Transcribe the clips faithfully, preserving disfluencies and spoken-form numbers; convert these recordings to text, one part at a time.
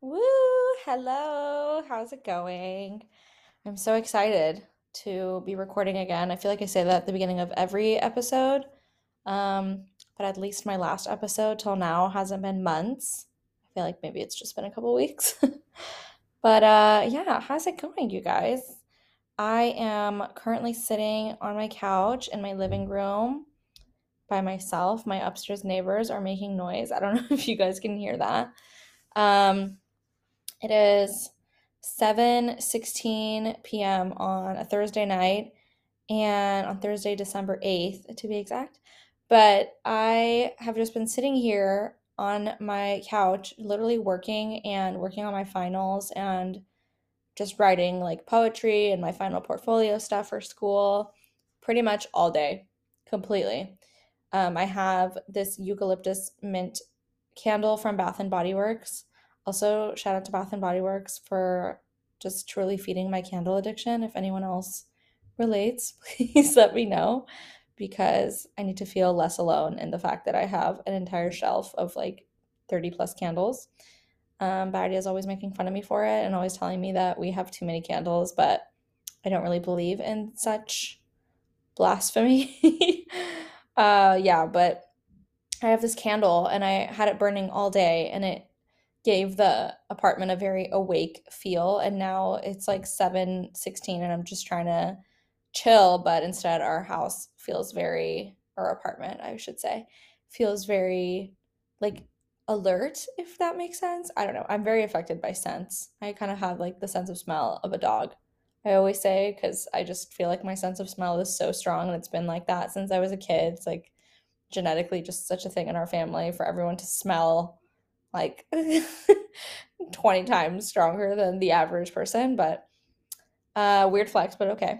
Woo! Hello! How's it going? I'm so excited to be recording again. I feel like I say that at the beginning of every episode, um, but at least my last episode till now hasn't been months. I feel like maybe it's just been a couple weeks. But uh, yeah, how's it going, you guys? I am currently sitting on my couch in my living room by myself. My upstairs neighbors are making noise. I don't know if you guys can hear that. Um, it is seven sixteen p.m. on a Thursday night, and on Thursday, December eighth, to be exact. But I have just been sitting here on my couch, literally working and working on my finals and just writing like poetry and my final portfolio stuff for school pretty much all day, completely. Um, I have this eucalyptus mint candle from Bath and Body Works. Also, shout out to Bath and Body Works for just truly feeding my candle addiction. If anyone else relates, please let me know, because I need to feel less alone in the fact that I have an entire shelf of like thirty plus candles. Um, Badia is always making fun of me for it and always telling me that we have too many candles, but I don't really believe in such blasphemy. uh, yeah, but I have this candle and I had it burning all day and it gave the apartment a very awake feel. And now it's like seven sixteen and I'm just trying to chill, but instead our house feels very, or apartment, I should say, feels very like alert, if that makes sense. I don't know. I'm very affected by scents. I kind of have like the sense of smell of a dog, I always say, because I just feel like my sense of smell is so strong and it's been like that since I was a kid. It's like genetically just such a thing in our family for everyone to smell like twenty times stronger than the average person, but uh weird flex, but okay.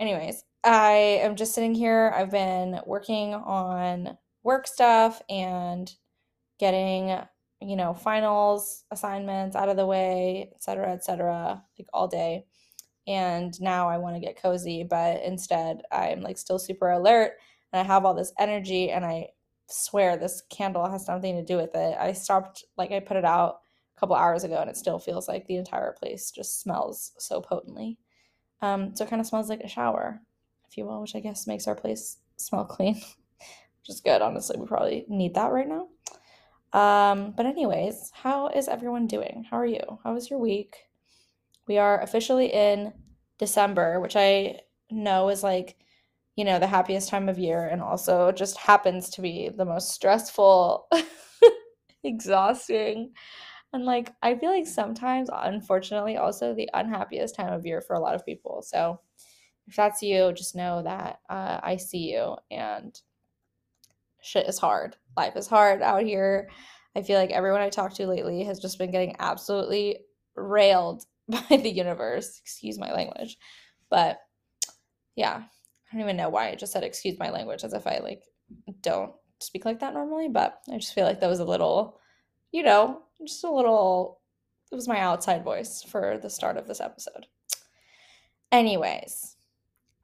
Anyways, I am just sitting here. I've been working on work stuff and getting, you know, finals, assignments out of the way, et cetera, et cetera, like all day. And now I want to get cozy, but instead I'm like still super alert. And I have all this energy, and I swear this candle has nothing to do with it. I stopped, like I put it out a couple hours ago, and it still feels like the entire place just smells so potently. Um, so it kind of smells like a shower, if you will, which I guess makes our place smell clean, which is good. Honestly, we probably need that right now. Um, but anyways, how is everyone doing? How are you? How was your week? We are officially in December, which I know is like, you know, the happiest time of year, and also just happens to be the most stressful, exhausting, and like I feel like sometimes, unfortunately, also the unhappiest time of year for a lot of people. So if that's you, just know that uh, I see you, and shit is hard. Life is hard out here. I feel like everyone I talked to lately has just been getting absolutely railed by the universe. Excuse my language, but yeah. I don't even know why I just said excuse my language, as if I like don't speak like that normally, but I just feel like that was a little, you know, just a little, it was my outside voice for the start of this episode. Anyways,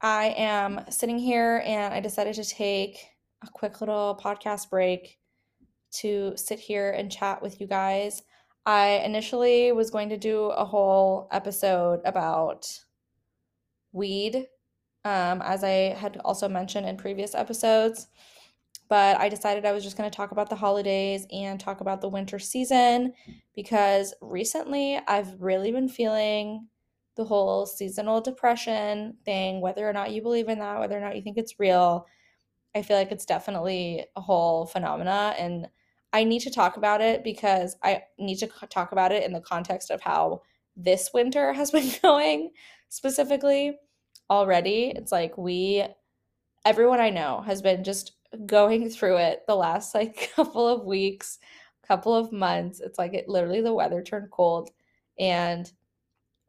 I am sitting here and I decided to take a quick little podcast break to sit here and chat with you guys. I initially was going to do a whole episode about weed, Um, as I had also mentioned in previous episodes, but I decided I was just going to talk about the holidays and talk about the winter season, because recently I've really been feeling the whole seasonal depression thing, whether or not you believe in that, whether or not you think it's real. I feel like it's definitely a whole phenomena, and I need to talk about it because I need to talk about it in the context of how this winter has been going specifically. Already it's like we everyone I know has been just going through it the last like couple of weeks, couple of months. It's like it literally the weather turned cold, and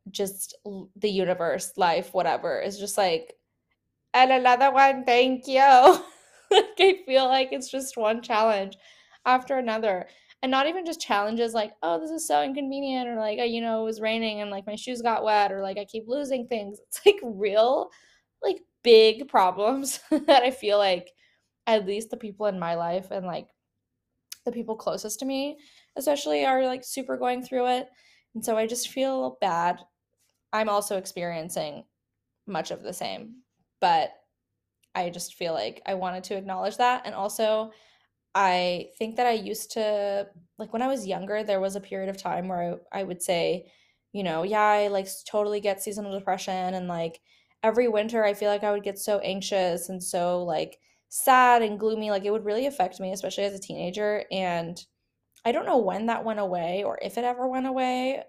just the universe, life, whatever, is just like, and another one, thank you. Like I feel like it's just one challenge after another, and not even just challenges like, oh, this is so inconvenient, or like, oh, you know, it was raining and like my shoes got wet, or like I keep losing things. It's like real, like big problems that I feel like at least the people in my life and like the people closest to me especially, are like super going through it. And so I just feel bad. I'm also experiencing much of the same, but I just feel like I wanted to acknowledge that. And also I think that I used to, like when I was younger, there was a period of time where I, I would say, you know, yeah, I like totally get seasonal depression. And like every winter I feel like I would get so anxious and so like sad and gloomy. Like it would really affect me, especially as a teenager. And I don't know when that went away or if it ever went away.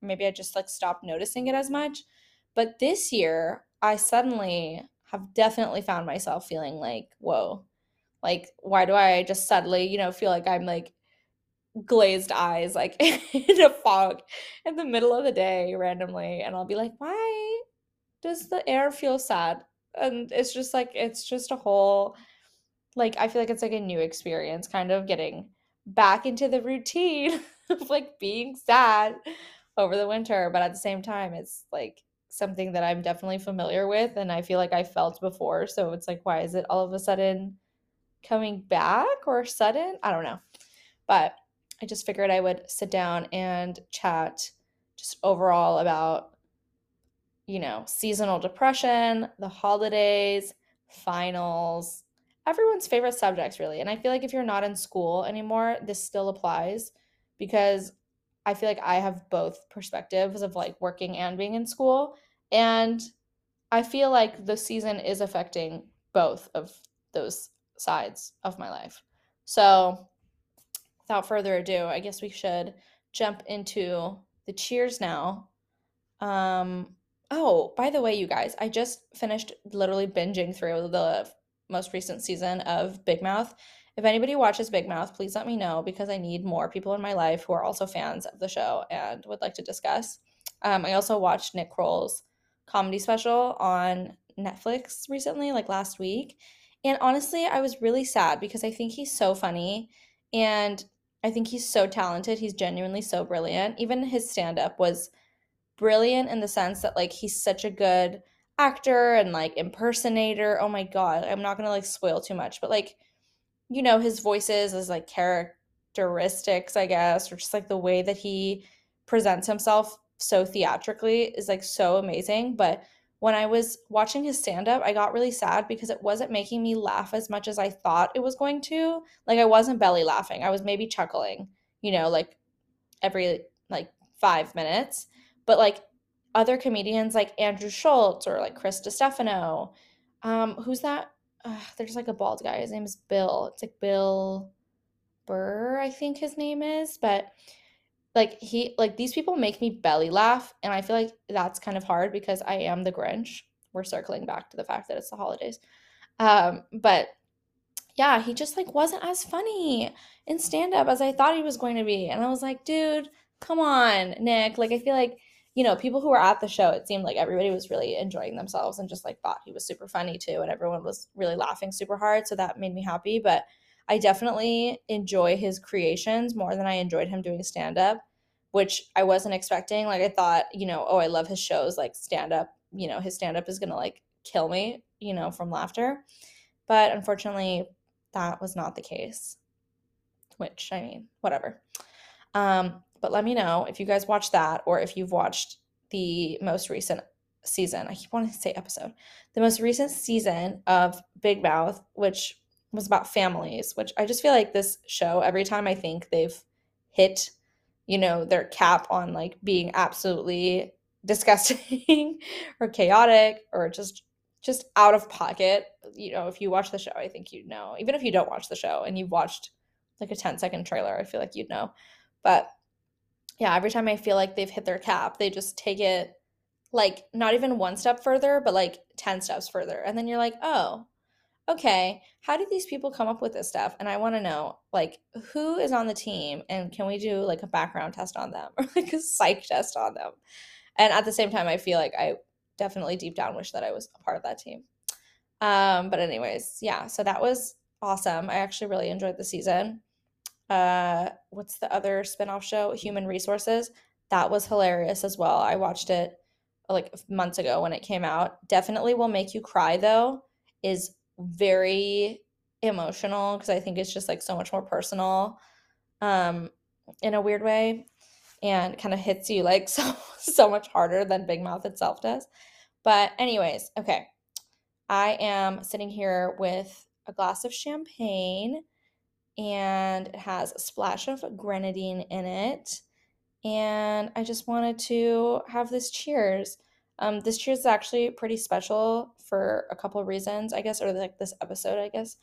Maybe I just like stopped noticing it as much. But this year I suddenly have definitely found myself feeling like, whoa, like, why do I just suddenly, you know, feel like I'm like glazed eyes, like in a fog in the middle of the day randomly. And I'll be like, why does the air feel sad? And it's just like, it's just a whole, like, I feel like it's like a new experience, kind of getting back into the routine of like being sad over the winter. But at the same time, it's like something that I'm definitely familiar with. And I feel like I felt before. So it's like, why is it all of a sudden coming back or sudden? I don't know. But I just figured I would sit down and chat just overall about, you know, seasonal depression, the holidays, finals, everyone's favorite subjects really. And I feel like if you're not in school anymore, this still applies, because I feel like I have both perspectives of like working and being in school. And I feel like the season is affecting both of those sides of my life. So without further ado, I guess we should jump into the cheers now. Um, oh, by the way, you guys, I just finished literally binging through the most recent season of Big Mouth. If anybody watches Big Mouth, please let me know, because I need more people in my life who are also fans of the show and would like to discuss. Um, I also watched Nick Kroll's comedy special on Netflix recently, like last week. And honestly, I was really sad because I think he's so funny and I think he's so talented. He's genuinely so brilliant. Even his stand-up was brilliant in the sense that, like, he's such a good actor and, like, impersonator. Oh, my God. I'm not going to, like, spoil too much. But, like, you know, his voices as, like, characteristics, I guess, or just, like, the way that he presents himself so theatrically is, like, so amazing. But when I was watching his stand-up, I got really sad because it wasn't making me laugh as much as I thought it was going to. Like, I wasn't belly laughing. I was maybe chuckling, you know, like, every, like, five minutes. But, like, other comedians like Andrew Schultz or, like, Chris DiStefano. Um, who's that? Uh, there's, like, a bald guy. His name is Bill. It's, like, Bill Burr, I think his name is. But, like, he, like, these people make me belly laugh, and I feel like that's kind of hard because I am the Grinch. We're circling back to the fact that it's the holidays. Um, but, yeah, he just, like, wasn't as funny in stand-up as I thought he was going to be. And I was like, dude, come on, Nick. Like, I feel like, you know, people who were at the show, it seemed like everybody was really enjoying themselves and just, like, thought he was super funny, too, and everyone was really laughing super hard, so that made me happy. But I definitely enjoy his creations more than I enjoyed him doing stand-up, which I wasn't expecting. Like, I thought, you know, oh, I love his shows, like, stand-up, you know, his stand-up is going to, like, kill me, you know, from laughter. But unfortunately, that was not the case, which, I mean, whatever. Um, but let me know if you guys watched that or if you've watched the most recent season. I keep wanting to say episode. The most recent season of Big Mouth, which was about families, which I just feel like this show, every time I think they've hit, you know, their cap on, like, being absolutely disgusting or chaotic or just just out of pocket, you know, if you watch the show, I think you'd know. Even if you don't watch the show and you've watched, like, a ten-second trailer, I feel like you'd know. But, yeah, every time I feel like they've hit their cap, they just take it, like, not even one step further, but, like, ten steps further. And then you're like, oh, okay, how did these people come up with this stuff? And I want to know, like, who is on the team, and can we do, like, a background test on them or, like, a psych test on them? And at the same time, I feel like I definitely deep down wish that I was a part of that team. Um, but anyways, yeah, so that was awesome. I actually really enjoyed the season. Uh, what's the other spinoff show? Human Resources. That was hilarious as well. I watched it, like, months ago when it came out. Definitely Will Make You Cry, though, is very emotional because I think it's just, like, so much more personal. Um, in a weird way, and kind of hits you like so so much harder than Big Mouth itself does. But anyways, okay. I am sitting here with a glass of champagne, and it has a splash of grenadine in it. And I just wanted to have this cheers. Um, this cheers is actually pretty special for a couple of reasons, I guess, or like this episode, I guess,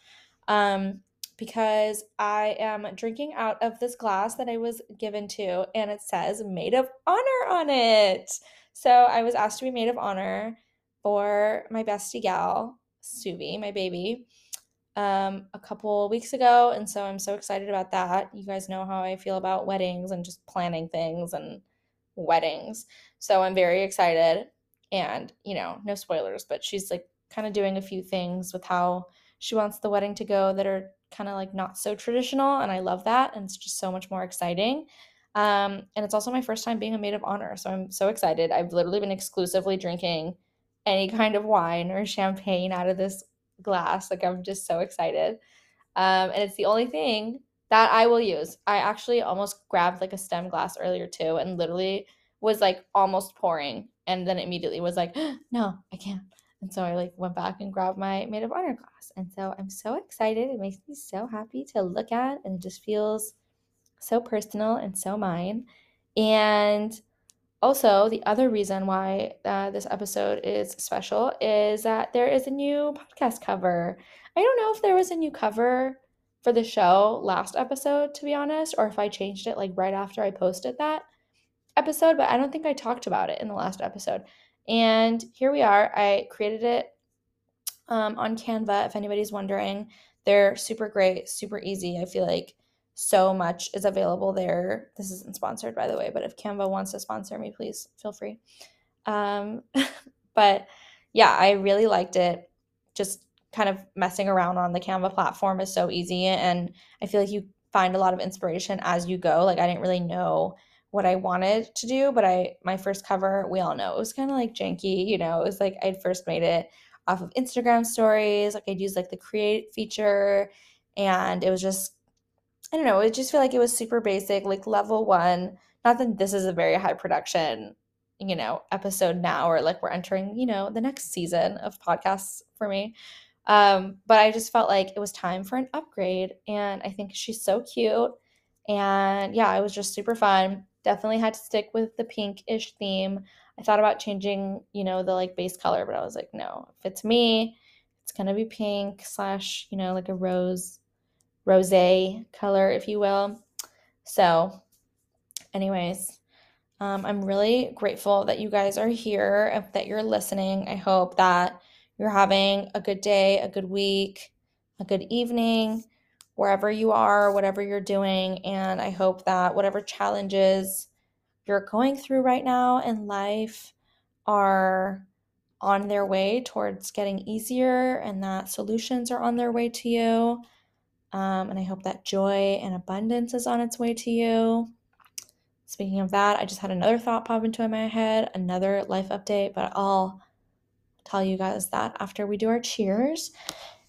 um, because I am drinking out of this glass that I was given to, and it says Maid of Honor on it. So I was asked to be Maid of Honor for my bestie gal, Suvi, my baby, um, a couple weeks ago. And so I'm so excited about that. You guys know how I feel about weddings and just planning things and weddings. So I'm very excited. And, you know, no spoilers, but she's like kind of doing a few things with how she wants the wedding to go that are kind of like not so traditional. And I love that. And it's just so much more exciting. Um, and it's also my first time being a maid of honor. So I'm so excited. I've literally been exclusively drinking any kind of wine or champagne out of this glass. Like, I'm just so excited. Um, and it's the only thing that I will use. I actually almost grabbed like a stem glass earlier too, and literally was like almost pouring. And then immediately was like, no, I can't. And so I like went back and grabbed my maid of honor glass. And so I'm so excited. It makes me so happy to look at, and it just feels so personal and so mine. And also, the other reason why uh, this episode is special is that there is a new podcast cover. I don't know if there was a new cover for the show last episode, to be honest, or if I changed it like right after I posted that episode, but I don't think I talked about it in the last episode. And here we are. I created it um, on Canva, if anybody's wondering. They're super great, super easy. I feel like so much is available there. This isn't sponsored, by the way, but if Canva wants to sponsor me, please feel free. Um, but yeah, I really liked it. Just kind of messing around on the Canva platform is so easy. And I feel like you find a lot of inspiration as you go. Like, I didn't really know what I wanted to do, but I, my first cover, we all know it was kind of like janky, you know, it was like, I'd first made it off of Instagram stories. Like, I'd use like the create feature, and it was just, I don't know, I just feel like it was super basic, like level one. Not that this is a very high production, you know, episode now, or like we're entering, you know, the next season of podcasts for me. Um, but I just felt like it was time for an upgrade, and I think she's so cute. And yeah, it was just super fun. Definitely had to stick with the pink-ish theme. I thought about changing, you know, the like base color, but I was like, no, if it's me, it's going to be pink slash, you know, like a rose. Rosé color, if you will. So anyways, um, I'm really grateful that you guys are here and that you're listening. I hope that you're having a good day, a good week, a good evening, wherever you are, whatever you're doing. And I hope that whatever challenges you're going through right now in life are on their way towards getting easier, and that solutions are on their way to you. Um, and I hope that joy and abundance is on its way to you. Speaking of that, I just had another thought pop into my head, another life update, but I'll tell you guys that after we do our cheers.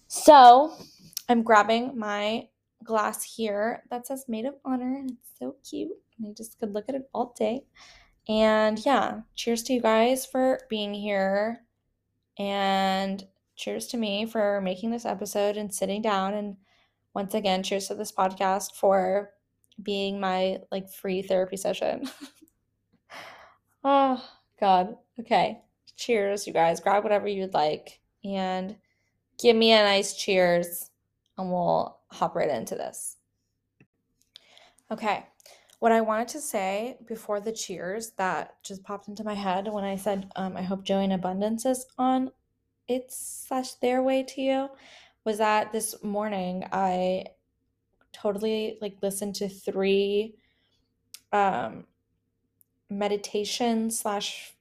So I'm grabbing my glass here that says Maid of Honor, and it's so cute. And I just could look at it all day. And yeah, cheers to you guys for being here. And cheers to me for making this episode and sitting down, and once again, cheers to this podcast for being my like free therapy session. Oh, God. Okay. Cheers, you guys. Grab whatever you'd like and give me a nice cheers, and we'll hop right into this. Okay. What I wanted to say before the cheers that just popped into my head when I said um, I hope joy and abundance is on its slash their way to you, was that this morning I totally like listened to three um, meditation slash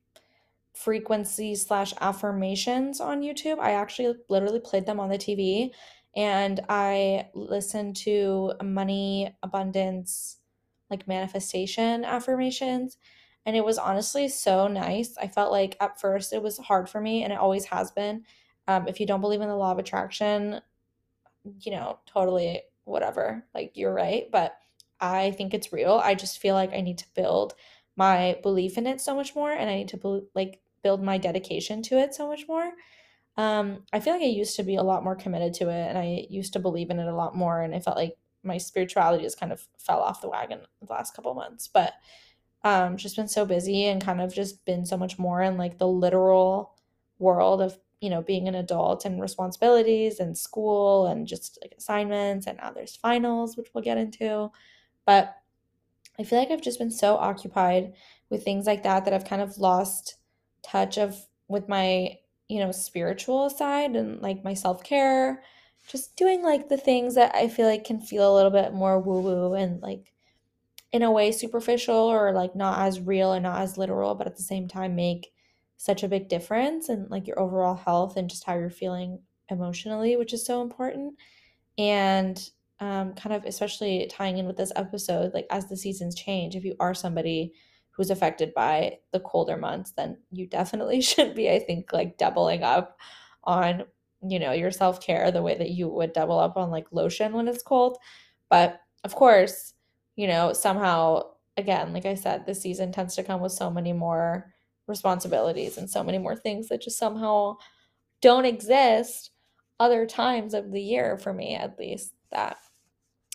frequency slash affirmations on YouTube. I actually literally played them on the T V, and I listened to money, abundance, like manifestation affirmations. And it was honestly so nice. I felt like at first it was hard for me, and it always has been. Um, if you don't believe in the law of attraction, you know, totally whatever, like you're right. But I think it's real. I just feel like I need to build my belief in it so much more, and I need to like build my dedication to it so much more. Um, I feel like I used to be a lot more committed to it, and I used to believe in it a lot more, and I felt like my spirituality just kind of fell off the wagon the last couple months, but um, just been so busy and kind of just been so much more in like the literal world of, you know, being an adult and responsibilities and school and just like assignments, and now there's finals, which we'll get into. But I feel like I've just been so occupied with things like that that I've kind of lost touch of with my, you know, spiritual side and like my self-care, just doing like the things that I feel like can feel a little bit more woo-woo and like in a way superficial or like not as real and not as literal, but at the same time make such a big difference and like your overall health and just how you're feeling emotionally, which is so important. And um, kind of especially tying in with this episode, like as the seasons change, if you are somebody who's affected by the colder months, then you definitely should be, I think, like doubling up on, you know, your self-care the way that you would double up on like lotion when it's cold. But of course, you know, somehow, again, like I said, this season tends to come with so many more responsibilities and so many more things that just somehow don't exist other times of the year, for me at least, that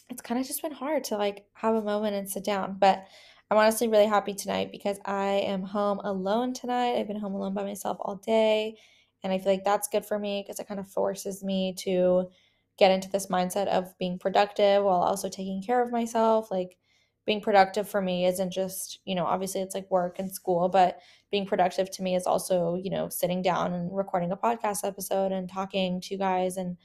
it's kind of just been hard to like have a moment and sit down. But I'm honestly really happy tonight because I am home alone tonight. I've been home alone by myself all day, and I feel like that's good for me because it kind of forces me to get into this mindset of being productive while also taking care of myself. Like being productive for me isn't just, you know, obviously it's like work and school, but being productive to me is also, you know, sitting down and recording a podcast episode and talking to you guys and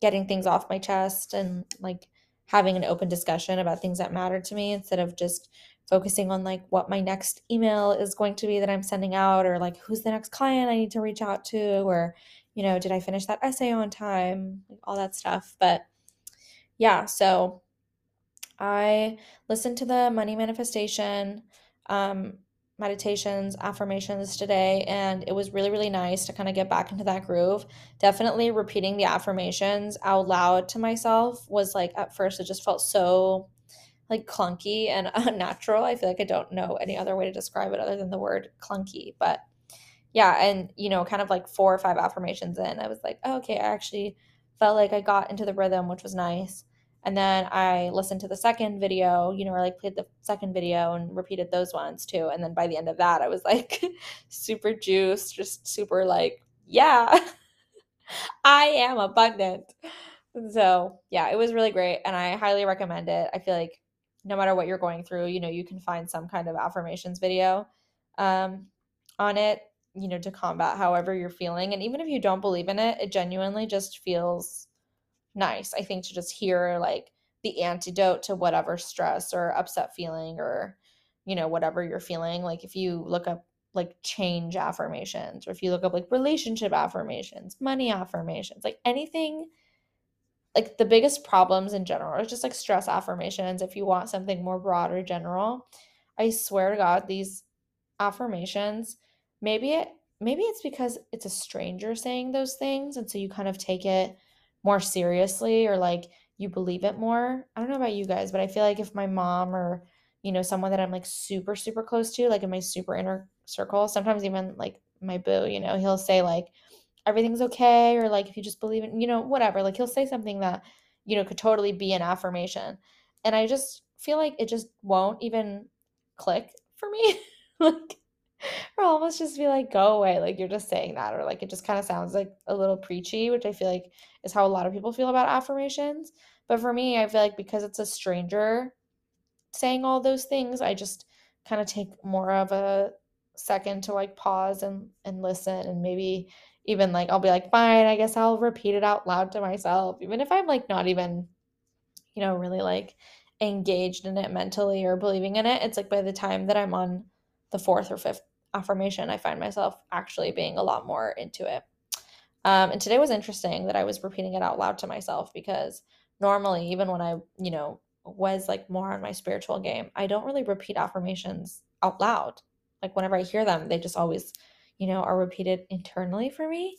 getting things off my chest and like having an open discussion about things that matter to me instead of just focusing on like what my next email is going to be that I'm sending out, or like who's the next client I need to reach out to, or, you know, did I finish that essay on time, all that stuff. But yeah, so I listened to the money manifestation um, meditations, affirmations today, and it was really, really nice to kind of get back into that groove. Definitely repeating the affirmations out loud to myself was like, at first it just felt so like clunky and unnatural. I feel like I don't know any other way to describe it other than the word clunky. But yeah, and you know, kind of like four or five affirmations in, I was like, oh, okay, I actually felt like I got into the rhythm, which was nice. And then I listened to the second video, you know, or like played the second video and repeated those ones too. And then by the end of that, I was like super juiced, just super like, yeah, I am abundant. So yeah, it was really great. And I highly recommend it. I feel like no matter what you're going through, you know, you can find some kind of affirmations video um, on it, you know, to combat however you're feeling. And even if you don't believe in it, it genuinely just feels nice, I think, to just hear like the antidote to whatever stress or upset feeling or, you know, whatever you're feeling. Like if you look up like change affirmations, or if you look up like relationship affirmations, money affirmations, like anything, like the biggest problems in general is just like stress affirmations. If you want something more broad or general, I swear to God, these affirmations, maybe it maybe it's because it's a stranger saying those things, and so you kind of take it more seriously, or like you believe it more. I don't know about you guys, but I feel like if my mom or, you know, someone that I'm like super, super close to, like in my super inner circle, sometimes even like my boo, you know, he'll say like, everything's okay. Or like, if you just believe in, you know, whatever, like he'll say something that, you know, could totally be an affirmation. And I just feel like it just won't even click for me. Like, or almost just be like, go away, like you're just saying that, or like it just kind of sounds like a little preachy, which I feel like is how a lot of people feel about affirmations. But for me, I feel like because it's a stranger saying all those things, I just kind of take more of a second to like pause and and listen, and maybe even like I'll be like, fine, I guess I'll repeat it out loud to myself, even if I'm like not even, you know, really like engaged in it mentally or believing in it. It's like by the time that I'm on the fourth or fifth affirmation, I find myself actually being a lot more into it. Um, and today was interesting that I was repeating it out loud to myself, because normally, even when I, you know, was like more on my spiritual game, I don't really repeat affirmations out loud. Like whenever I hear them, they just always, you know, are repeated internally for me.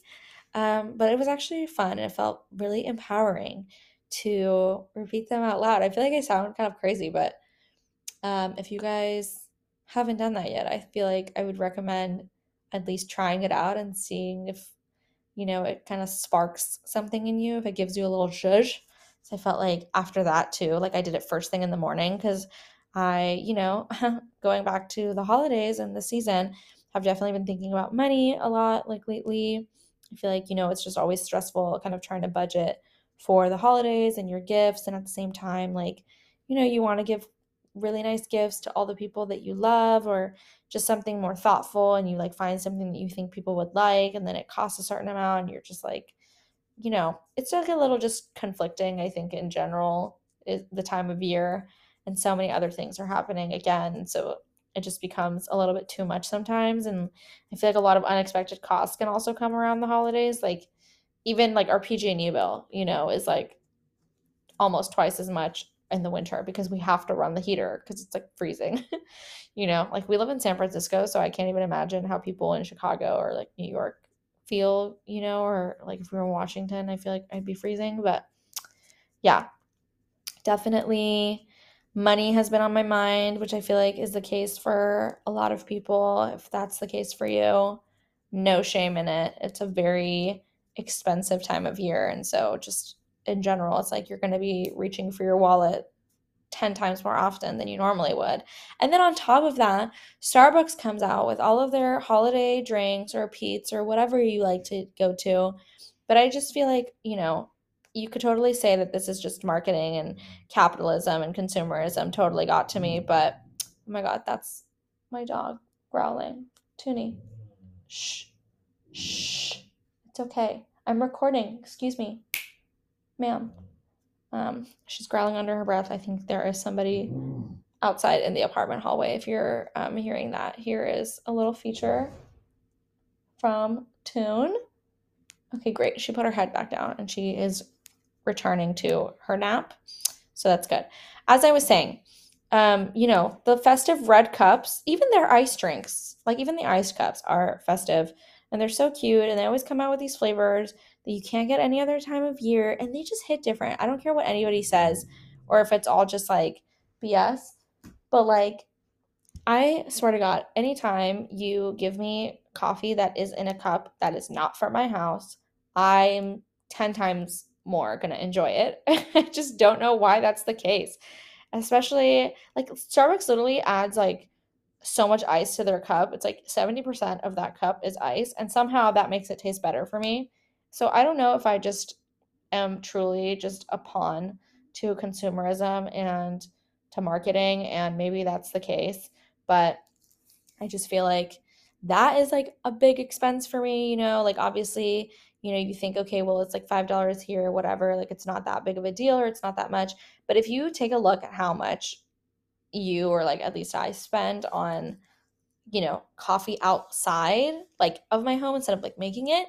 Um, but it was actually fun. It felt really empowering to repeat them out loud. I feel like I sound kind of crazy, but um, if you guys haven't done that yet, I feel like I would recommend at least trying it out and seeing if, you know, it kind of sparks something in you, if it gives you a little zhuzh. So I felt like after that too, like I did it first thing in the morning because I, you know, going back to the holidays and the season, I've definitely been thinking about money a lot like lately. I feel like, you know, it's just always stressful kind of trying to budget for the holidays and your gifts. And at the same time, like, you know, you want to give really nice gifts to all the people that you love or just something more thoughtful, and you like find something that you think people would like, and then it costs a certain amount, and you're just like, you know, it's like a little just conflicting, I think, in general, is the time of year, and so many other things are happening again. So it just becomes a little bit too much sometimes. And I feel like a lot of unexpected costs can also come around the holidays. Like even like our P G and E bill, you know, is like almost twice as much in the winter because we have to run the heater because it's like freezing, you know, like we live in San Francisco. So I can't even imagine how people in Chicago or like New York feel, you know, or like if we were in Washington, I feel like I'd be freezing. But yeah, definitely money has been on my mind, which I feel like is the case for a lot of people. If that's the case for you, no shame in it. It's a very expensive time of year. And so just in general, it's like you're going to be reaching for your wallet ten times more often than you normally would. And then on top of that, Starbucks comes out with all of their holiday drinks or Pete's or whatever you like to go to. But I just feel like, you know, you could totally say that this is just marketing and capitalism and consumerism totally got to me, but oh my God, that's my dog growling. Toonie. Shh. Shh. It's okay. I'm recording. Excuse me. Ma'am. Um, she's growling under her breath. I think there is somebody outside in the apartment hallway. If you're um, hearing that, here is a little feature from Toon. Okay, great. She put her head back down and she is returning to her nap. So that's good. As I was saying, um, you know, the festive red cups, even their ice drinks, like even the ice cups are festive and they're so cute. And they always come out with these flavors that you can't get any other time of year. And they just hit different. I don't care what anybody says or if it's all just like B S, but like, I swear to God, anytime you give me coffee that is in a cup that is not from my house, I'm ten times more gonna enjoy it. I just don't know why that's the case. Especially like Starbucks literally adds like so much ice to their cup. It's like seventy percent of that cup is ice, and somehow that makes it taste better for me. So I don't know if I just am truly just a pawn to consumerism and to marketing, and maybe that's the case, but I just feel like that is like a big expense for me, you know, like obviously, you know, you think, okay, well, it's like five dollars here, or whatever, like it's not that big of a deal or it's not that much. But if you take a look at how much you, or like at least I spend on, you know, coffee outside like of my home instead of like making it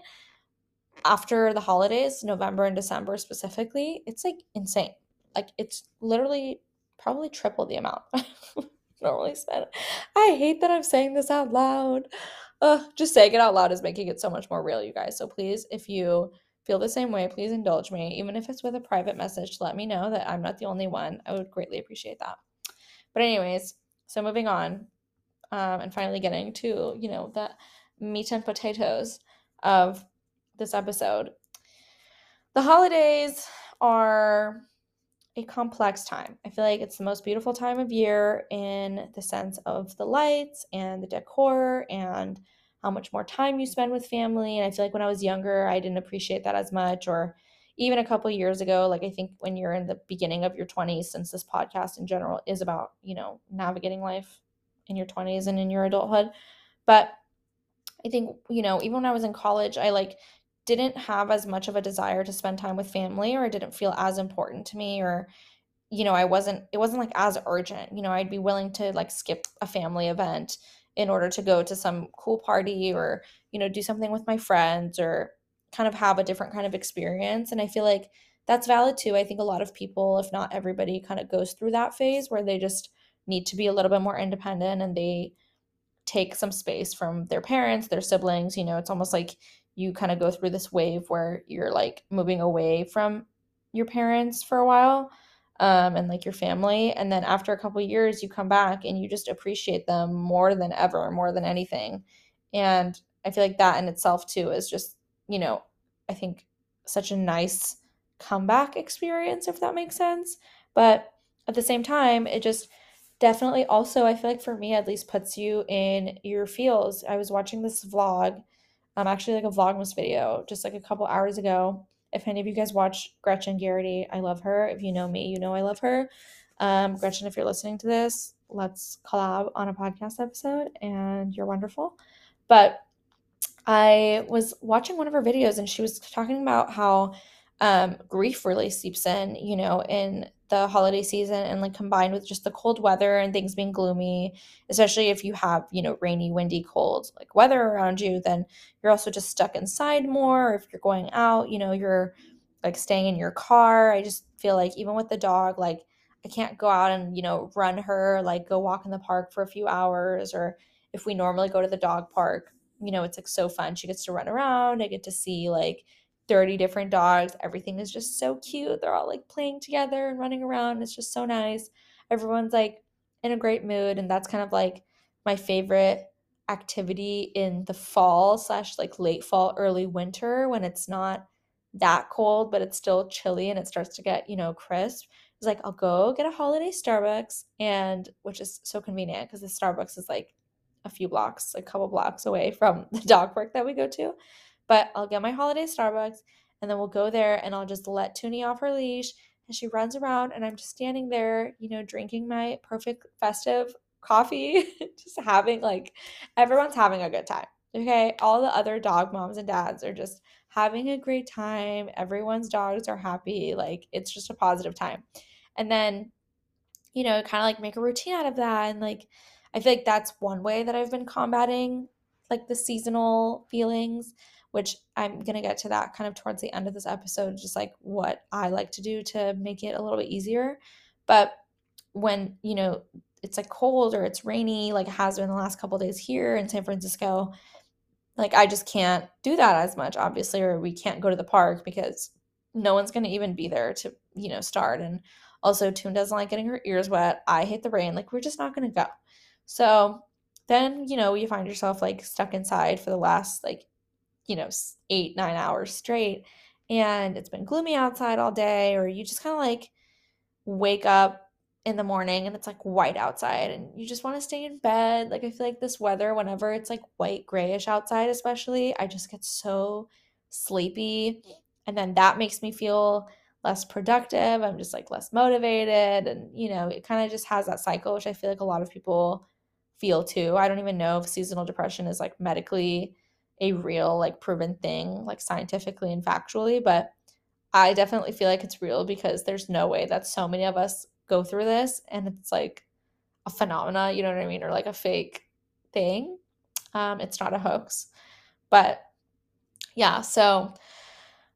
after the holidays, November and December specifically, it's like insane. Like it's literally probably triple the amount. Normally spend. I hate that I'm saying this out loud. Ugh, just saying it out loud is making it so much more real, you guys. So please, if you feel the same way, please indulge me, even if it's with a private message to let me know that I'm not the only one. I would greatly appreciate that. But anyways, so moving on, um, and finally getting to, you know, the meat and potatoes of this episode. The holidays are a complex time. I feel like it's the most beautiful time of year in the sense of the lights and the decor and how much more time you spend with family. And I feel like when I was younger, I didn't appreciate that as much, or even a couple years ago. Like I think when you're in the beginning of your twenties, since this podcast in general is about, you know, navigating life in your twenties and in your adulthood. But I think, you know, even when I was in college, I like didn't have as much of a desire to spend time with family, or it didn't feel as important to me, or, you know, I wasn't, it wasn't like as urgent, you know, I'd be willing to like skip a family event in order to go to some cool party, or, you know, do something with my friends, or kind of have a different kind of experience. And I feel like that's valid too. I think a lot of people, if not everybody, kind of goes through that phase where they just need to be a little bit more independent, and they take some space from their parents, their siblings, you know, it's almost like you kind of go through this wave where you're like moving away from your parents for a while, um, and like your family. And then after a couple of years, you come back and you just appreciate them more than ever, more than anything. And I feel like that in itself too is just, you know, I think such a nice comeback experience, if that makes sense. But at the same time, it just definitely also, I feel like for me at least, puts you in your feels. I was watching this vlog, um, actually like a Vlogmas video just like a couple hours ago. If any of you guys watch Gretchen Garrity, I love her. If you know me, you know I love her. Um, Gretchen, if you're listening to this, let's collab on a podcast episode and you're wonderful. But I was watching one of her videos and she was talking about how um, grief really seeps in, you know, in the holiday season, and like combined with just the cold weather and things being gloomy, especially if you have, you know, rainy, windy, cold like weather around you, then you're also just stuck inside more. If you're going out, you know, you're like staying in your car. I just feel like even with the dog, like I can't go out and, you know, run her, like go walk in the park for a few hours. Or if we normally go to the dog park, you know, it's like so fun. She gets to run around. I get to see like thirty different dogs. Everything is just so cute. They're all like playing together and running around. It's just so nice. Everyone's like in a great mood. And that's kind of like my favorite activity in the fall slash like late fall, early winter, when it's not that cold, but it's still chilly and it starts to get, you know, crisp. It's like, I'll go get a holiday Starbucks, and which is so convenient because the Starbucks is like a few blocks, a couple blocks away from the dog park that we go to. But I'll get my holiday Starbucks, and then we'll go there, and I'll just let Toonie off her leash, and she runs around, and I'm just standing there, you know, drinking my perfect festive coffee, just having like, everyone's having a good time, okay? All the other dog moms and dads are just having a great time. Everyone's dogs are happy. Like, it's just a positive time. And then, you know, kind of like make a routine out of that, and like, I feel like that's one way that I've been combating like the seasonal feelings, which I'm going to get to that kind of towards the end of this episode, just like what I like to do to make it a little bit easier. But when, you know, it's like cold or it's rainy, like it has been the last couple of days here in San Francisco, like I just can't do that as much, obviously, or we can't go to the park because no one's going to even be there to, you know, start. And also Toon doesn't like getting her ears wet. I hate the rain. Like, we're just not going to go. So then, you know, you find yourself like stuck inside for the last like, you know, eight, nine hours straight, and it's been gloomy outside all day, or you just kind of like wake up in the morning and it's like white outside and you just want to stay in bed. Like, I feel like this weather, whenever it's like white, grayish outside, especially, I just get so sleepy, and then that makes me feel less productive. I'm just like less motivated, and, you know, it kind of just has that cycle, which I feel like a lot of people feel too. I don't even know if seasonal depression is like medically a real like proven thing, like scientifically and factually, but I definitely feel like it's real because there's no way that so many of us go through this and it's like a phenomena, you know what I mean, or like a fake thing. Um, it's not a hoax. But yeah, so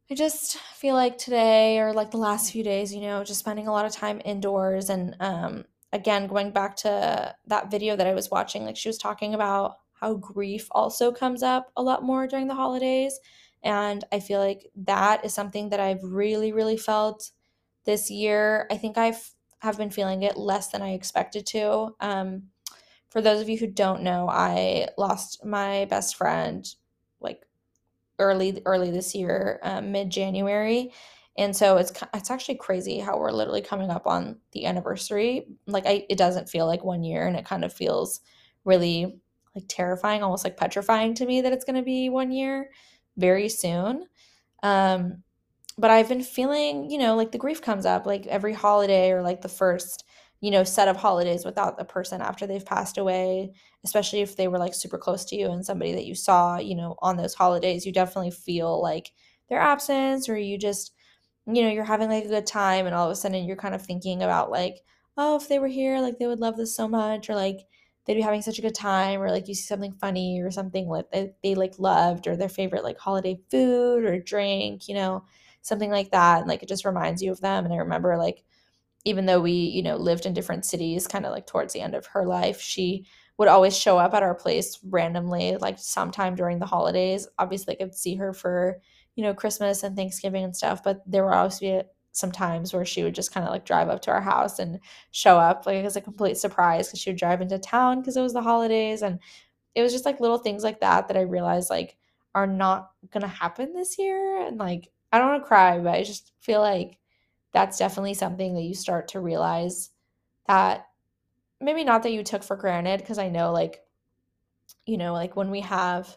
I just feel like today, or like the last few days, you know, just spending a lot of time indoors. And um, again, going back to that video that I was watching, like she was talking about how grief also comes up a lot more during the holidays. And I feel like that is something that I've really, really felt this year. I think I've have been feeling it less than I expected to. Um, for those of you who don't know, I lost my best friend like early early this year, um, mid-January, and so it's it's actually crazy how we're literally coming up on the anniversary. Like, I it doesn't feel like one year, and it kind of feels really like terrifying, almost like petrifying to me that it's going to be one year very soon. Um, but I've been feeling, you know, like the grief comes up like every holiday, or like the first, you know, set of holidays without the person after they've passed away, especially if they were like super close to you and somebody that you saw, you know, on those holidays, you definitely feel like their absence, or you just, you know, you're having like a good time and all of a sudden you're kind of thinking about like, oh, if they were here, like they would love this so much, or like they'd be having such a good time, or like you see something funny or something like they, they like loved, or their favorite like holiday food or drink, you know, something like that. And like it just reminds you of them. And I remember like, even though we, you know, lived in different cities kind of like towards the end of her life, she would always show up at our place randomly, like sometime during the holidays. Obviously, I could see her for, you know, Christmas and Thanksgiving and stuff, but there were obviously sometimes where she would just kind of like drive up to our house and show up like as a complete surprise because she would drive into town because it was the holidays. And it was just like little things like that that I realized like are not going to happen this year. And like, I don't want to cry, but I just feel like that's definitely something that you start to realize that maybe not that you took for granted. Because I know like, you know, like when we have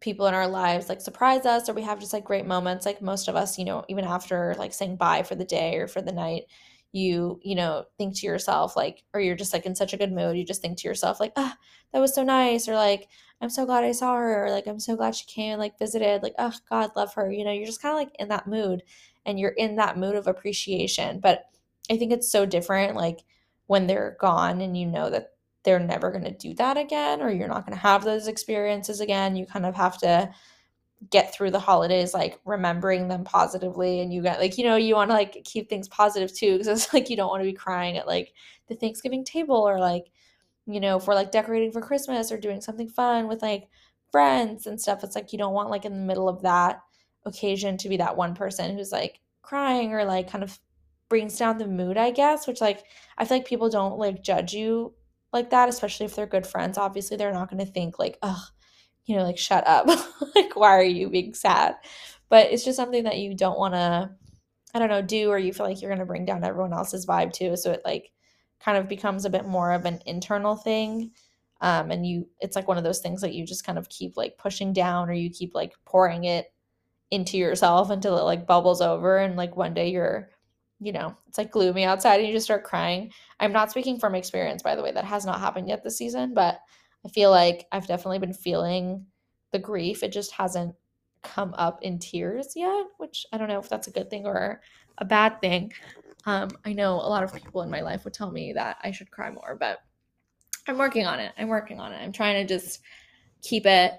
people in our lives like surprise us or we have just like great moments, like most of us, you know, even after like saying bye for the day or for the night, you, you know, think to yourself like, or you're just like in such a good mood, you just think to yourself like, ah, that was so nice. Or like, I'm so glad I saw her. Or like, I'm so glad she came and like visited, like, oh God, love her. You know, you're just kind of like in that mood and you're in that mood of appreciation. But I think it's so different like when they're gone and you know that they're never going to do that again, or you're not going to have those experiences again. You kind of have to get through the holidays, like remembering them positively. And you got like, you know, you want to like keep things positive too. Cause it's like, you don't want to be crying at like the Thanksgiving table or like, you know, if we're like decorating for Christmas or doing something fun with like friends and stuff, it's like, you don't want like in the middle of that occasion to be that one person who's like crying or like kind of brings down the mood, I guess, which like, I feel like people don't like judge you like that, especially if they're good friends. Obviously they're not going to think like, oh, you know, like shut up, like why are you being sad? But it's just something that you don't want to, I don't know, do, or you feel like you're going to bring down everyone else's vibe too. So it like kind of becomes a bit more of an internal thing. Um, and you, it's like one of those things that you just kind of keep like pushing down, or you keep like pouring it into yourself until it like bubbles over. And like one day you're, you know, it's like gloomy outside and you just start crying. I'm not speaking from experience, by the way, that has not happened yet this season, but I feel like I've definitely been feeling the grief. It just hasn't come up in tears yet, which I don't know if that's a good thing or a bad thing. Um, I know a lot of people in my life would tell me that I should cry more, but I'm working on it. I'm working on it. I'm trying to just keep it,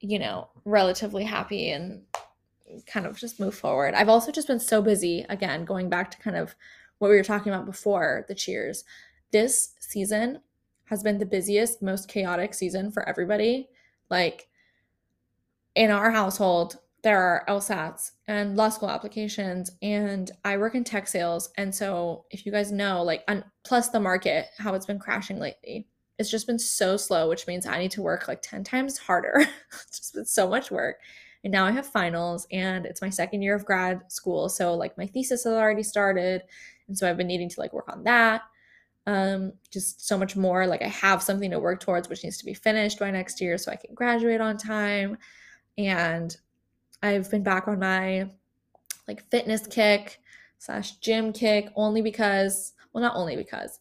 you know, relatively happy and kind of just move forward. I've also just been so busy, again, going back to kind of what we were talking about before the cheers. This season has been the busiest, most chaotic season for everybody. Like in our household, there are LSATs and law school applications, and I work in tech sales. And so if you guys know, like, un- plus the market, how it's been crashing lately, it's just been so slow, which means I need to work like ten times harder. It's just been so much work. And now I have finals and it's my second year of grad school. So like my thesis has already started. And so I've been needing to like work on that. Um, just so much more. Like I have something to work towards, which needs to be finished by next year so I can graduate on time. And I've been back on my like fitness kick slash gym kick only because, well, not only because,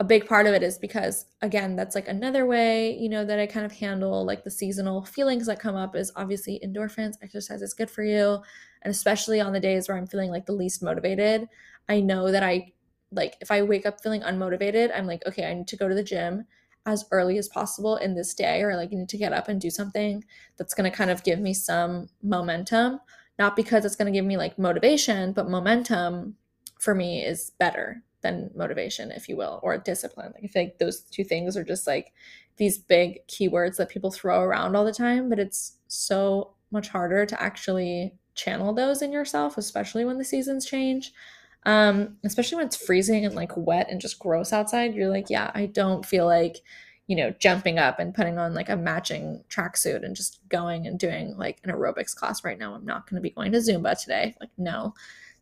a big part of it is because, again, that's like another way, you know, that I kind of handle like the seasonal feelings that come up is obviously endorphins. Exercise is good for you. And especially on the days where I'm feeling like the least motivated, I know that I like if I wake up feeling unmotivated, I'm like, okay, I need to go to the gym as early as possible in this day, or like you need to get up and do something that's going to kind of give me some momentum. Not because it's going to give me like motivation, but momentum for me is better than motivation, if you will, or discipline. Like I feel like those two things are just like these big keywords that people throw around all the time, but it's so much harder to actually channel those in yourself, especially when the seasons change. Um, especially when it's freezing and like wet and just gross outside, you're like, yeah, I don't feel like, you know, jumping up and putting on like a matching tracksuit and just going and doing like an aerobics class right now. I'm not going to be going to Zumba today. Like, no.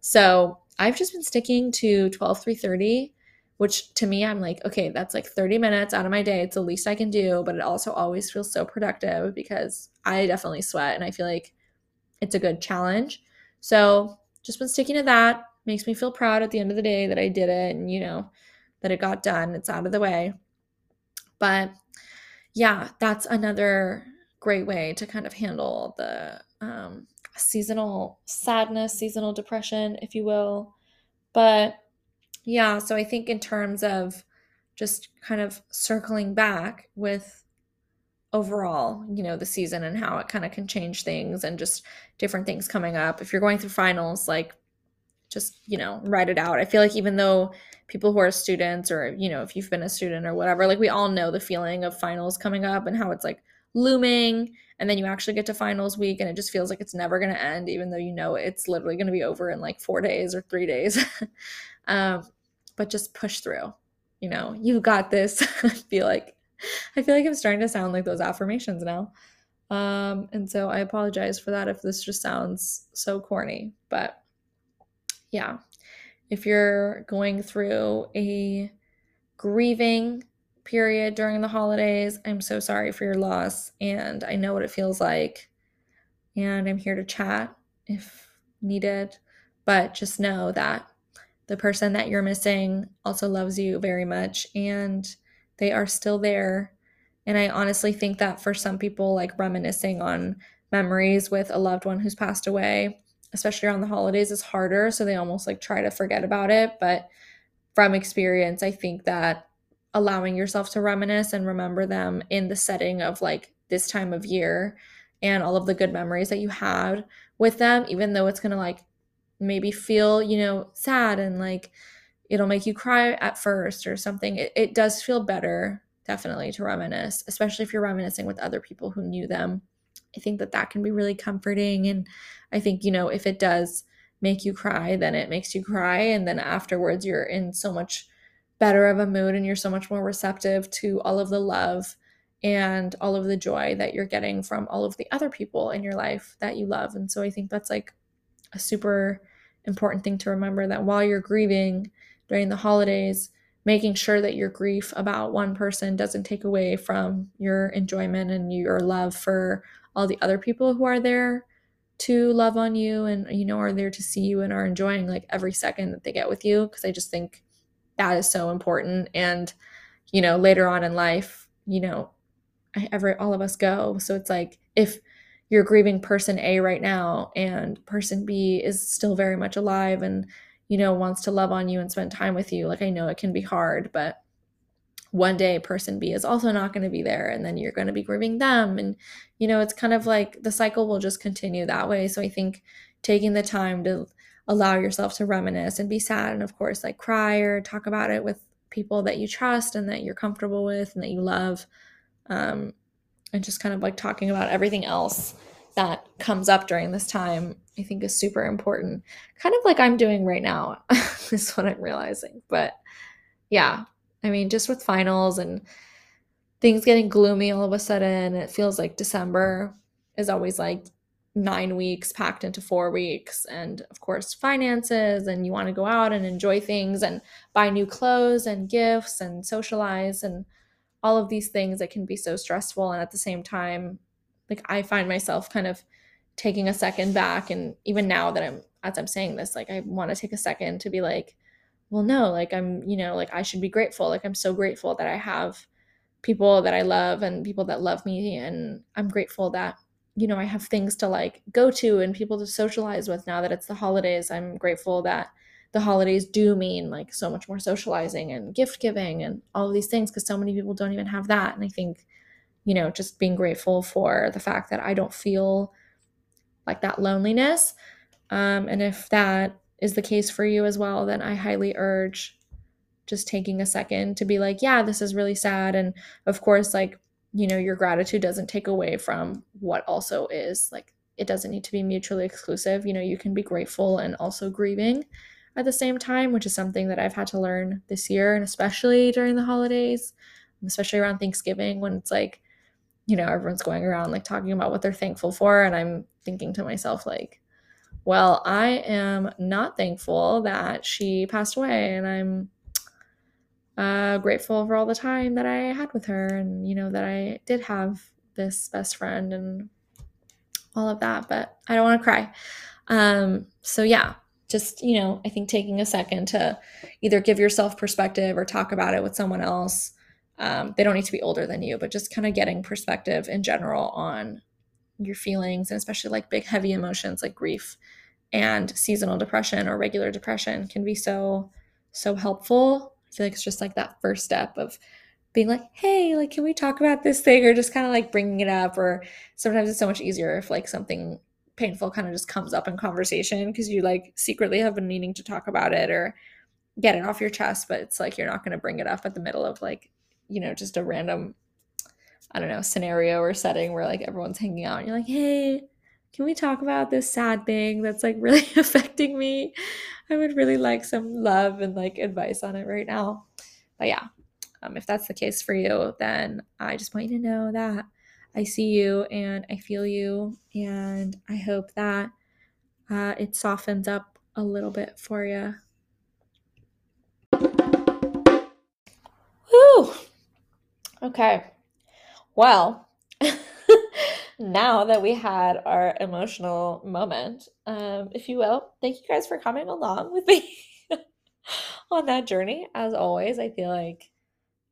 So I've just been sticking to twelve, three thirty, which to me, I'm like, okay, that's like thirty minutes out of my day. It's the least I can do, but it also always feels so productive because I definitely sweat and I feel like it's a good challenge. So just been sticking to that. Makes me feel proud at the end of the day that I did it and, you know, that it got done. It's out of the way. But yeah, that's another great way to kind of handle the um, seasonal sadness, seasonal depression, if you will. But yeah, so I think in terms of just kind of circling back with overall, you know, the season and how it kind of can change things and just different things coming up. If you're going through finals, like, just, you know, write it out. I feel like even though people who are students or, you know, if you've been a student or whatever, like we all know the feeling of finals coming up and how it's like looming, and then you actually get to finals week and it just feels like it's never going to end, even though you know it's literally going to be over in like four days or three days. um, but just push through, you know, you got this. I feel like, I feel like I'm starting to sound like those affirmations now. Um, and so I apologize for that if this just sounds so corny, but yeah, if you're going through a grieving period during the holidays, I'm so sorry for your loss, and I know what it feels like, and I'm here to chat if needed, but just know that the person that you're missing also loves you very much, and they are still there. And I honestly think that for some people, like reminiscing on memories with a loved one who's passed away, especially around the holidays, is harder, so they almost like try to forget about it. But from experience, I think that allowing yourself to reminisce and remember them in the setting of like this time of year and all of the good memories that you had with them, even though it's going to like maybe feel, you know, sad and like it'll make you cry at first or something. It, it does feel better, definitely, to reminisce, especially if you're reminiscing with other people who knew them. I think that that can be really comforting. And I think, you know, if it does make you cry, then it makes you cry. And then afterwards you're in so much better of a mood and you're so much more receptive to all of the love and all of the joy that you're getting from all of the other people in your life that you love. And so I think that's like a super important thing to remember, that while you're grieving during the holidays, making sure that your grief about one person doesn't take away from your enjoyment and your love for all the other people who are there to love on you and, you know, are there to see you and are enjoying like every second that they get with you. Because I just think that is so important. And, you know, later on in life, you know, every, all of us go. So it's like, if you're grieving person A right now and person B is still very much alive and, you know, wants to love on you and spend time with you, like, I know it can be hard, but one day person B is also not going to be there, and then you're going to be grieving them. And, you know, it's kind of like the cycle will just continue that way. So I think taking the time to allow yourself to reminisce and be sad, and of course like cry or talk about it with people that you trust and that you're comfortable with and that you love, um, and just kind of like talking about everything else that comes up during this time, I think is super important, kind of like I'm doing right now is what I'm realizing. But yeah, I mean, just with finals and things getting gloomy all of a sudden, it feels like December is always like nine weeks packed into four weeks, and of course finances, and you want to go out and enjoy things and buy new clothes and gifts and socialize and all of these things that can be so stressful. And at the same time, like, I find myself kind of taking a second back, and even now that I'm, as I'm saying this, like, I want to take a second to be like, well, no, like, I'm, you know, like, I should be grateful. Like, I'm so grateful that I have people that I love and people that love me, and I'm grateful that, you know, I have things to like go to and people to socialize with now that it's the holidays. I'm grateful that the holidays do mean like so much more socializing and gift giving and all of these things, because so many people don't even have that. And I think, you know, just being grateful for the fact that I don't feel like that loneliness. Um, and if that is the case for you as well, then I highly urge just taking a second to be like, yeah, this is really sad. And of course, like, you know, your gratitude doesn't take away from what also is, like, it doesn't need to be mutually exclusive. You know, you can be grateful and also grieving at the same time, which is something that I've had to learn this year, and especially during the holidays, especially around Thanksgiving, when it's like, you know, everyone's going around like talking about what they're thankful for. And I'm thinking to myself, like, well, I am not thankful that she passed away, and I'm Uh, grateful for all the time that I had with her, and, you know, that I did have this best friend and all of that, but I don't want to cry. Um, so yeah, just, you know, I think taking a second to either give yourself perspective or talk about it with someone else. Um, they don't need to be older than you, but just kind of getting perspective in general on your feelings, and especially like big, heavy emotions like grief and seasonal depression or regular depression, can be so, so helpful. I feel like it's just like that first step of being like, hey, like, can we talk about this thing? Or just kind of like bringing it up. Or sometimes it's so much easier if like something painful kind of just comes up in conversation, because you like secretly have been meaning to talk about it or get it off your chest, but it's like you're not going to bring it up at the middle of like, you know, just a random I don't know, scenario or setting where like everyone's hanging out and you're like, hey, can we talk about this sad thing that's like really affecting me? I would really like some love and like advice on it right now. But yeah, um, if that's the case for you, then I just want you to know that I see you and I feel you, and I hope that uh, it softens up a little bit for you. Woo! Okay. Well, now that we had our emotional moment, um, if you will, thank you guys for coming along with me on that journey. As always, I feel like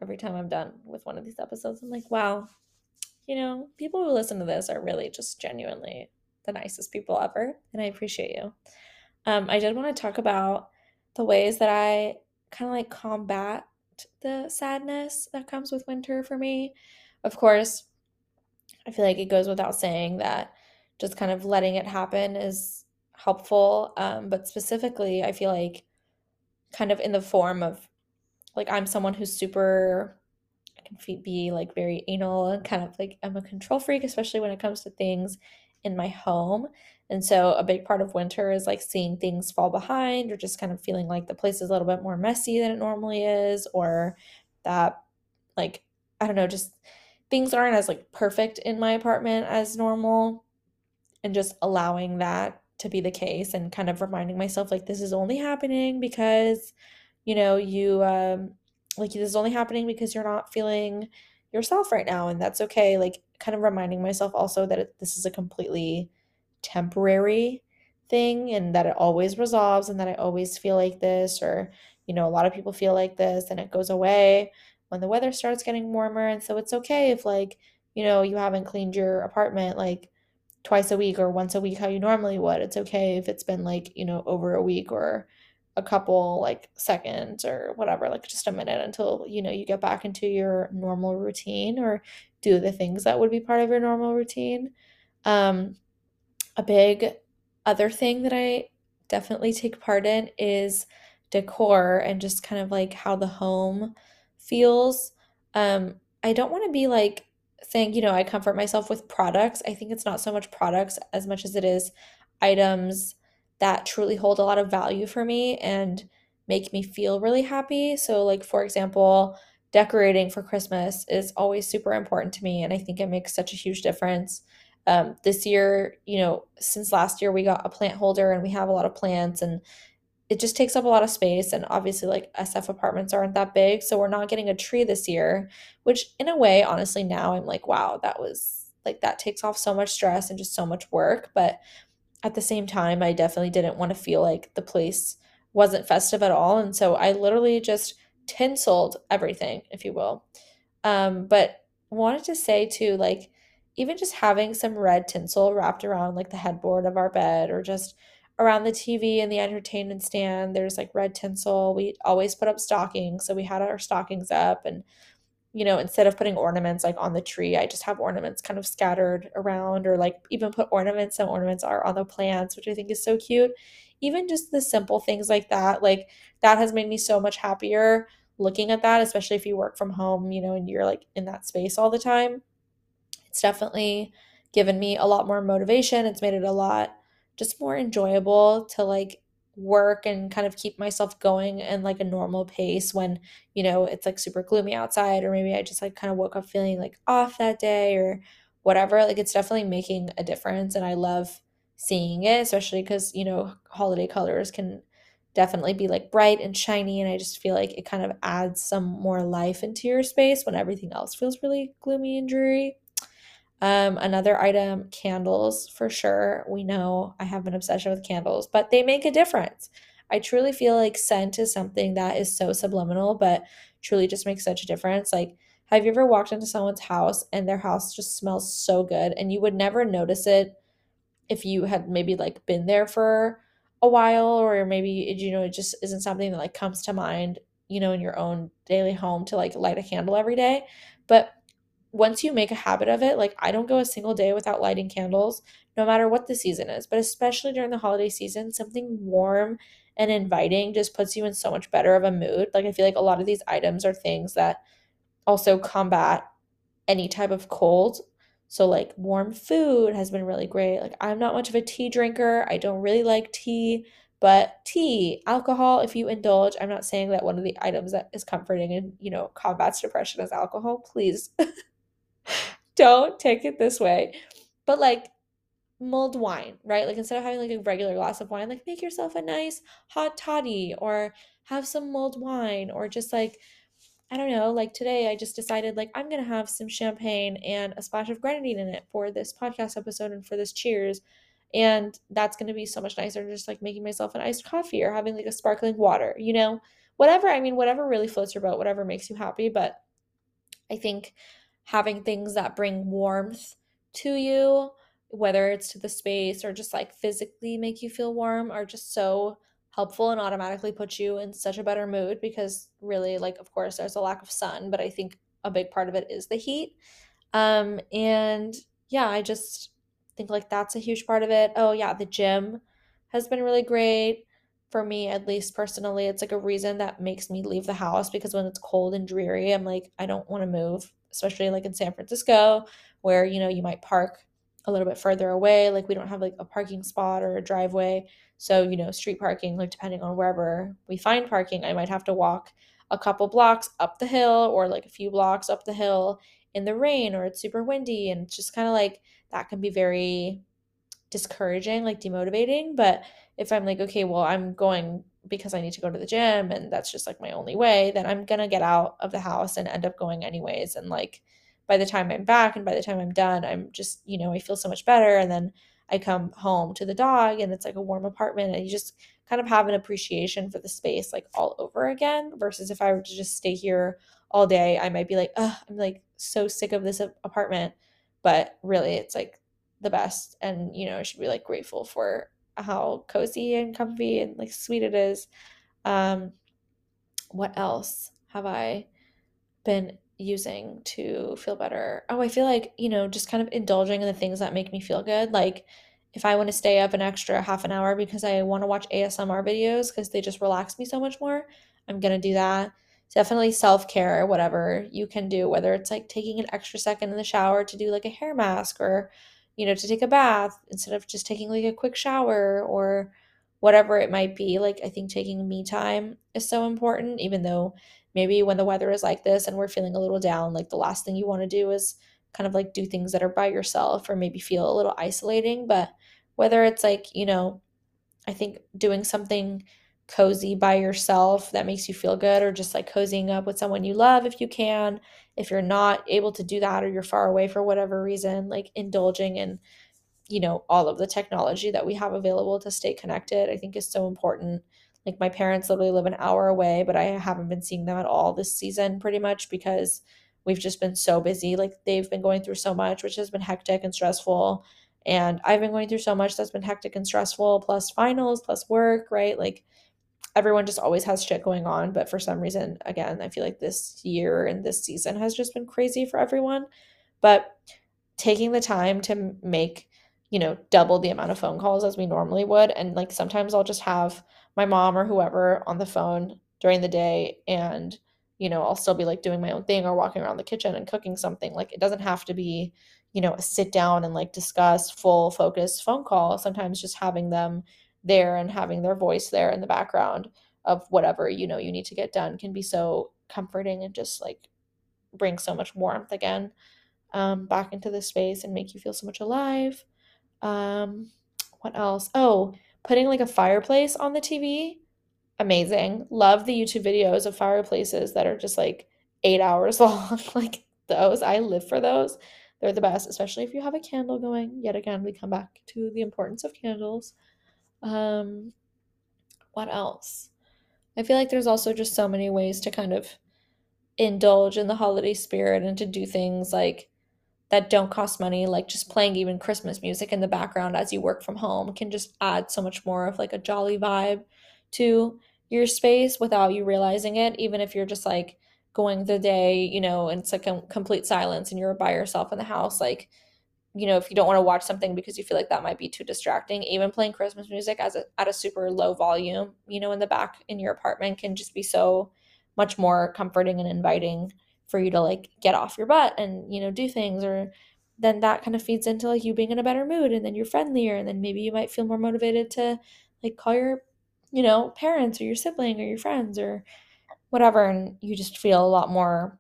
every time I'm done with one of these episodes, I'm like, wow, you know, people who listen to this are really just genuinely the nicest people ever, and I appreciate you. Um, I did want to talk about the ways that I kind of like combat the sadness that comes with winter for me. Of course, I feel like it goes without saying that just kind of letting it happen is helpful. Um, but specifically, I feel like kind of in the form of like, I'm someone who's super, I can be like very anal and kind of like, I'm a control freak, especially when it comes to things in my home. And so a big part of winter is like seeing things fall behind, or just kind of feeling like the place is a little bit more messy than it normally is, or that like, I don't know, just things aren't as like perfect in my apartment as normal, and just allowing that to be the case and kind of reminding myself like, this is only happening because, you know, you um, like this is only happening because you're not feeling yourself right now, and that's okay. Like kind of reminding myself also that it, this is a completely temporary thing, and that it always resolves, and that I always feel like this, or, you know, a lot of people feel like this and it goes away when the weather starts getting warmer. And so it's okay if like, you know, you haven't cleaned your apartment like twice a week or once a week how you normally would. It's okay if it's been like, you know, over a week or a couple like seconds or whatever, like just a minute until, you know, you get back into your normal routine or do the things that would be part of your normal routine. Um, a big other thing that I definitely take part in is decor and just kind of like how the home feels. um I don't want to be like saying, you know, I comfort myself with products. I think it's not so much products as much as it is items that truly hold a lot of value for me and make me feel really happy. So like, for example, decorating for Christmas is always super important to me, and I think it makes such a huge difference. Um this year, you know, since last year, we got a plant holder and we have a lot of plants, and it just takes up a lot of space, and obviously like S F apartments aren't that big, so we're not getting a tree this year, which in a way, honestly, now I'm like, wow, that was like, that takes off so much stress and just so much work. But at the same time, I definitely didn't want to feel like the place wasn't festive at all, and so I literally just tinseled everything, if you will. Um, but wanted to say too, like, even just having some red tinsel wrapped around like the headboard of our bed, or just around the T V and the entertainment stand, there's like red tinsel. We always put up stockings, so we had our stockings up, and, you know, instead of putting ornaments like on the tree, I just have ornaments kind of scattered around, or like even put ornaments, some ornaments are on the plants, which I think is so cute. Even just the simple things like that, like that has made me so much happier looking at that, especially if you work from home, you know, and you're like in that space all the time. It's definitely given me a lot more motivation. It's made it a lot just more enjoyable to like work and kind of keep myself going in like a normal pace when, you know, it's like super gloomy outside, or maybe I just like kind of woke up feeling like off that day or whatever. Like it's definitely making a difference, and I love seeing it, especially because, you know, holiday colors can definitely be like bright and shiny, and I just feel like it kind of adds some more life into your space when everything else feels really gloomy and dreary. Um, another item, candles for sure. We know I have an obsession with candles, but they make a difference. I truly feel like scent is something that is so subliminal, but truly just makes such a difference. Like, have you ever walked into someone's house and their house just smells so good, and you would never notice it if you had maybe like been there for a while, or maybe, you know, it just isn't something that like comes to mind, you know, in your own daily home to like light a candle every day. But once you make a habit of it, like I don't go a single day without lighting candles, no matter what the season is, but especially during the holiday season, something warm and inviting just puts you in so much better of a mood. Like I feel like a lot of these items are things that also combat any type of cold. So like warm food has been really great. Like I'm not much of a tea drinker. I don't really like tea, but tea, alcohol, if you indulge, I'm not saying that one of the items that is comforting and, you know, combats depression is alcohol. Please don't take it this way. But like mulled wine, right? Like instead of having like a regular glass of wine, like make yourself a nice hot toddy or have some mulled wine, or just like, I don't know, like today I just decided like I'm going to have some champagne and a splash of grenadine in it for this podcast episode and for this cheers. And that's going to be so much nicer than just like making myself an iced coffee or having like a sparkling water, you know, whatever. I mean, whatever really floats your boat, whatever makes you happy. But I think having things that bring warmth to you, whether it's to the space or just like physically make you feel warm, are just so helpful and automatically puts you in such a better mood, because really, like, of course there's a lack of sun, but I think a big part of it is the heat. Um, and yeah, I just think like that's a huge part of it. Oh yeah. The gym has been really great for me, at least personally. It's like a reason that makes me leave the house, because when it's cold and dreary, I'm like, I don't want to move, especially like in San Francisco where, you know, you might park a little bit further away. Like we don't have like a parking spot or a driveway. So, you know, street parking, like depending on wherever we find parking, I might have to walk a couple blocks up the hill or like a few blocks up the hill in the rain, or it's super windy, and just kind of like that can be very discouraging, like demotivating. But if I'm like, okay, well, I'm going because I need to go to the gym and that's just like my only way, then I'm going to get out of the house and end up going anyways. And like by the time I'm back and by the time I'm done, I'm just, you know, I feel so much better. And then I come home to the dog and it's like a warm apartment, and you just kind of have an appreciation for the space like all over again, versus if I were to just stay here all day, I might be like, ugh, I'm like so sick of this apartment, but really it's like the best. And, you know, I should be like grateful for how cozy and comfy and like sweet it is. Um, what else have I been using to feel better? Oh, I feel like, you know, just kind of indulging in the things that make me feel good. Like if I want to stay up an extra half an hour because I want to watch A S M R videos because they just relax me so much more, I'm going to do that. Definitely self-care, whatever you can do, whether it's like taking an extra second in the shower to do like a hair mask, or, you know, to take a bath instead of just taking like a quick shower, or whatever it might be. Like I think taking me time is so important, even though maybe when the weather is like this and we're feeling a little down, like the last thing you want to do is kind of like do things that are by yourself or maybe feel a little isolating. But whether it's like, you know, I think doing something cozy by yourself that makes you feel good, or just like cozying up with someone you love if you can. If you're not able to do that, or you're far away for whatever reason, like indulging in, you know, all of the technology that we have available to stay connected, I think is so important. Like my parents literally live an hour away, but I haven't been seeing them at all this season pretty much, because we've just been so busy. Like they've been going through so much, which has been hectic and stressful. And I've been going through so much that's been hectic and stressful, plus finals, plus work, right? Like everyone just always has shit going on. But for some reason, again, I feel like this year and this season has just been crazy for everyone. But taking the time to make, you know, double the amount of phone calls as we normally would. And like sometimes I'll just have my mom or whoever on the phone during the day, and, you know, I'll still be like doing my own thing or walking around the kitchen and cooking something. Like it doesn't have to be, you know, a sit down and like discuss full focused phone call. Sometimes just having them there and having their voice there in the background of whatever, you know, you need to get done can be so comforting and just like bring so much warmth again um, back into the space and make you feel so much alive. Um, what else? Oh, putting like a fireplace on the T V. Amazing. Love the YouTube videos of fireplaces that are just like eight hours long. Like those, I live for those. They're the best, especially if you have a candle going. Yet again, we come back to the importance of candles. Um, what else? I feel like there's also just so many ways to kind of indulge in the holiday spirit and to do things like that don't cost money, like just playing even Christmas music in the background as you work from home can just add so much more of like a jolly vibe to your space without you realizing it. Even if you're just like going the day, you know, and it's like a complete silence and you're by yourself in the house, like, you know, if you don't want to watch something because you feel like that might be too distracting, even playing Christmas music as a, at a super low volume, you know, in the back in your apartment can just be so much more comforting and inviting for you to like get off your butt and, you know, do things, or then that kind of feeds into like you being in a better mood, and then you're friendlier, and then maybe you might feel more motivated to like call your, you know, parents or your sibling or your friends or whatever, and you just feel a lot more,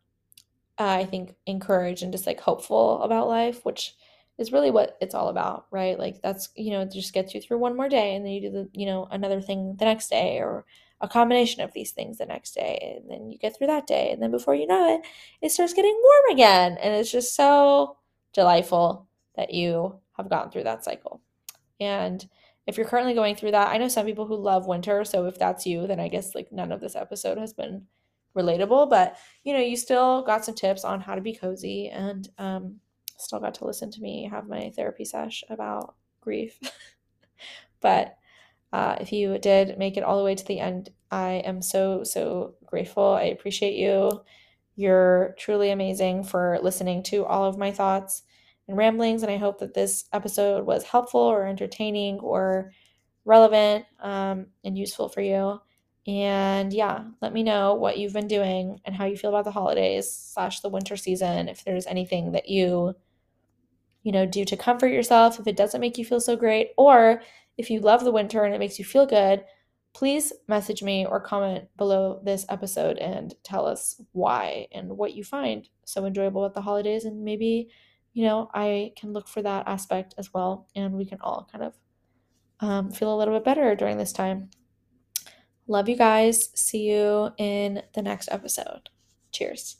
uh, I think, encouraged and just like hopeful about life, which is really what it's all about, right? Like that's, you know, it just gets you through one more day, and then you do the, you know, another thing the next day, or a combination of these things the next day, and then you get through that day, and then before you know it, it starts getting warm again, and it's just so delightful that you have gotten through that cycle. And if you're currently going through that, I know some people who love winter, so if that's you, then I guess like none of this episode has been relatable, but you know, you still got some tips on how to be cozy, and um, still got to listen to me have my therapy sesh about grief. But uh, if you did make it all the way to the end, I am so, so grateful. I appreciate you. You're truly amazing for listening to all of my thoughts and ramblings, and I hope that this episode was helpful or entertaining or relevant um, and useful for you. And yeah, let me know what you've been doing and how you feel about the holidays slash the winter season, if there's anything that you you know do to comfort yourself, if it doesn't make you feel so great, or if you love the winter and it makes you feel good. Please message me or comment below this episode and tell us why and what you find so enjoyable at the holidays, and maybe, you know, I can look for that aspect as well, and we can all kind of um, feel a little bit better during this time. Love you guys. See you in the next episode. Cheers.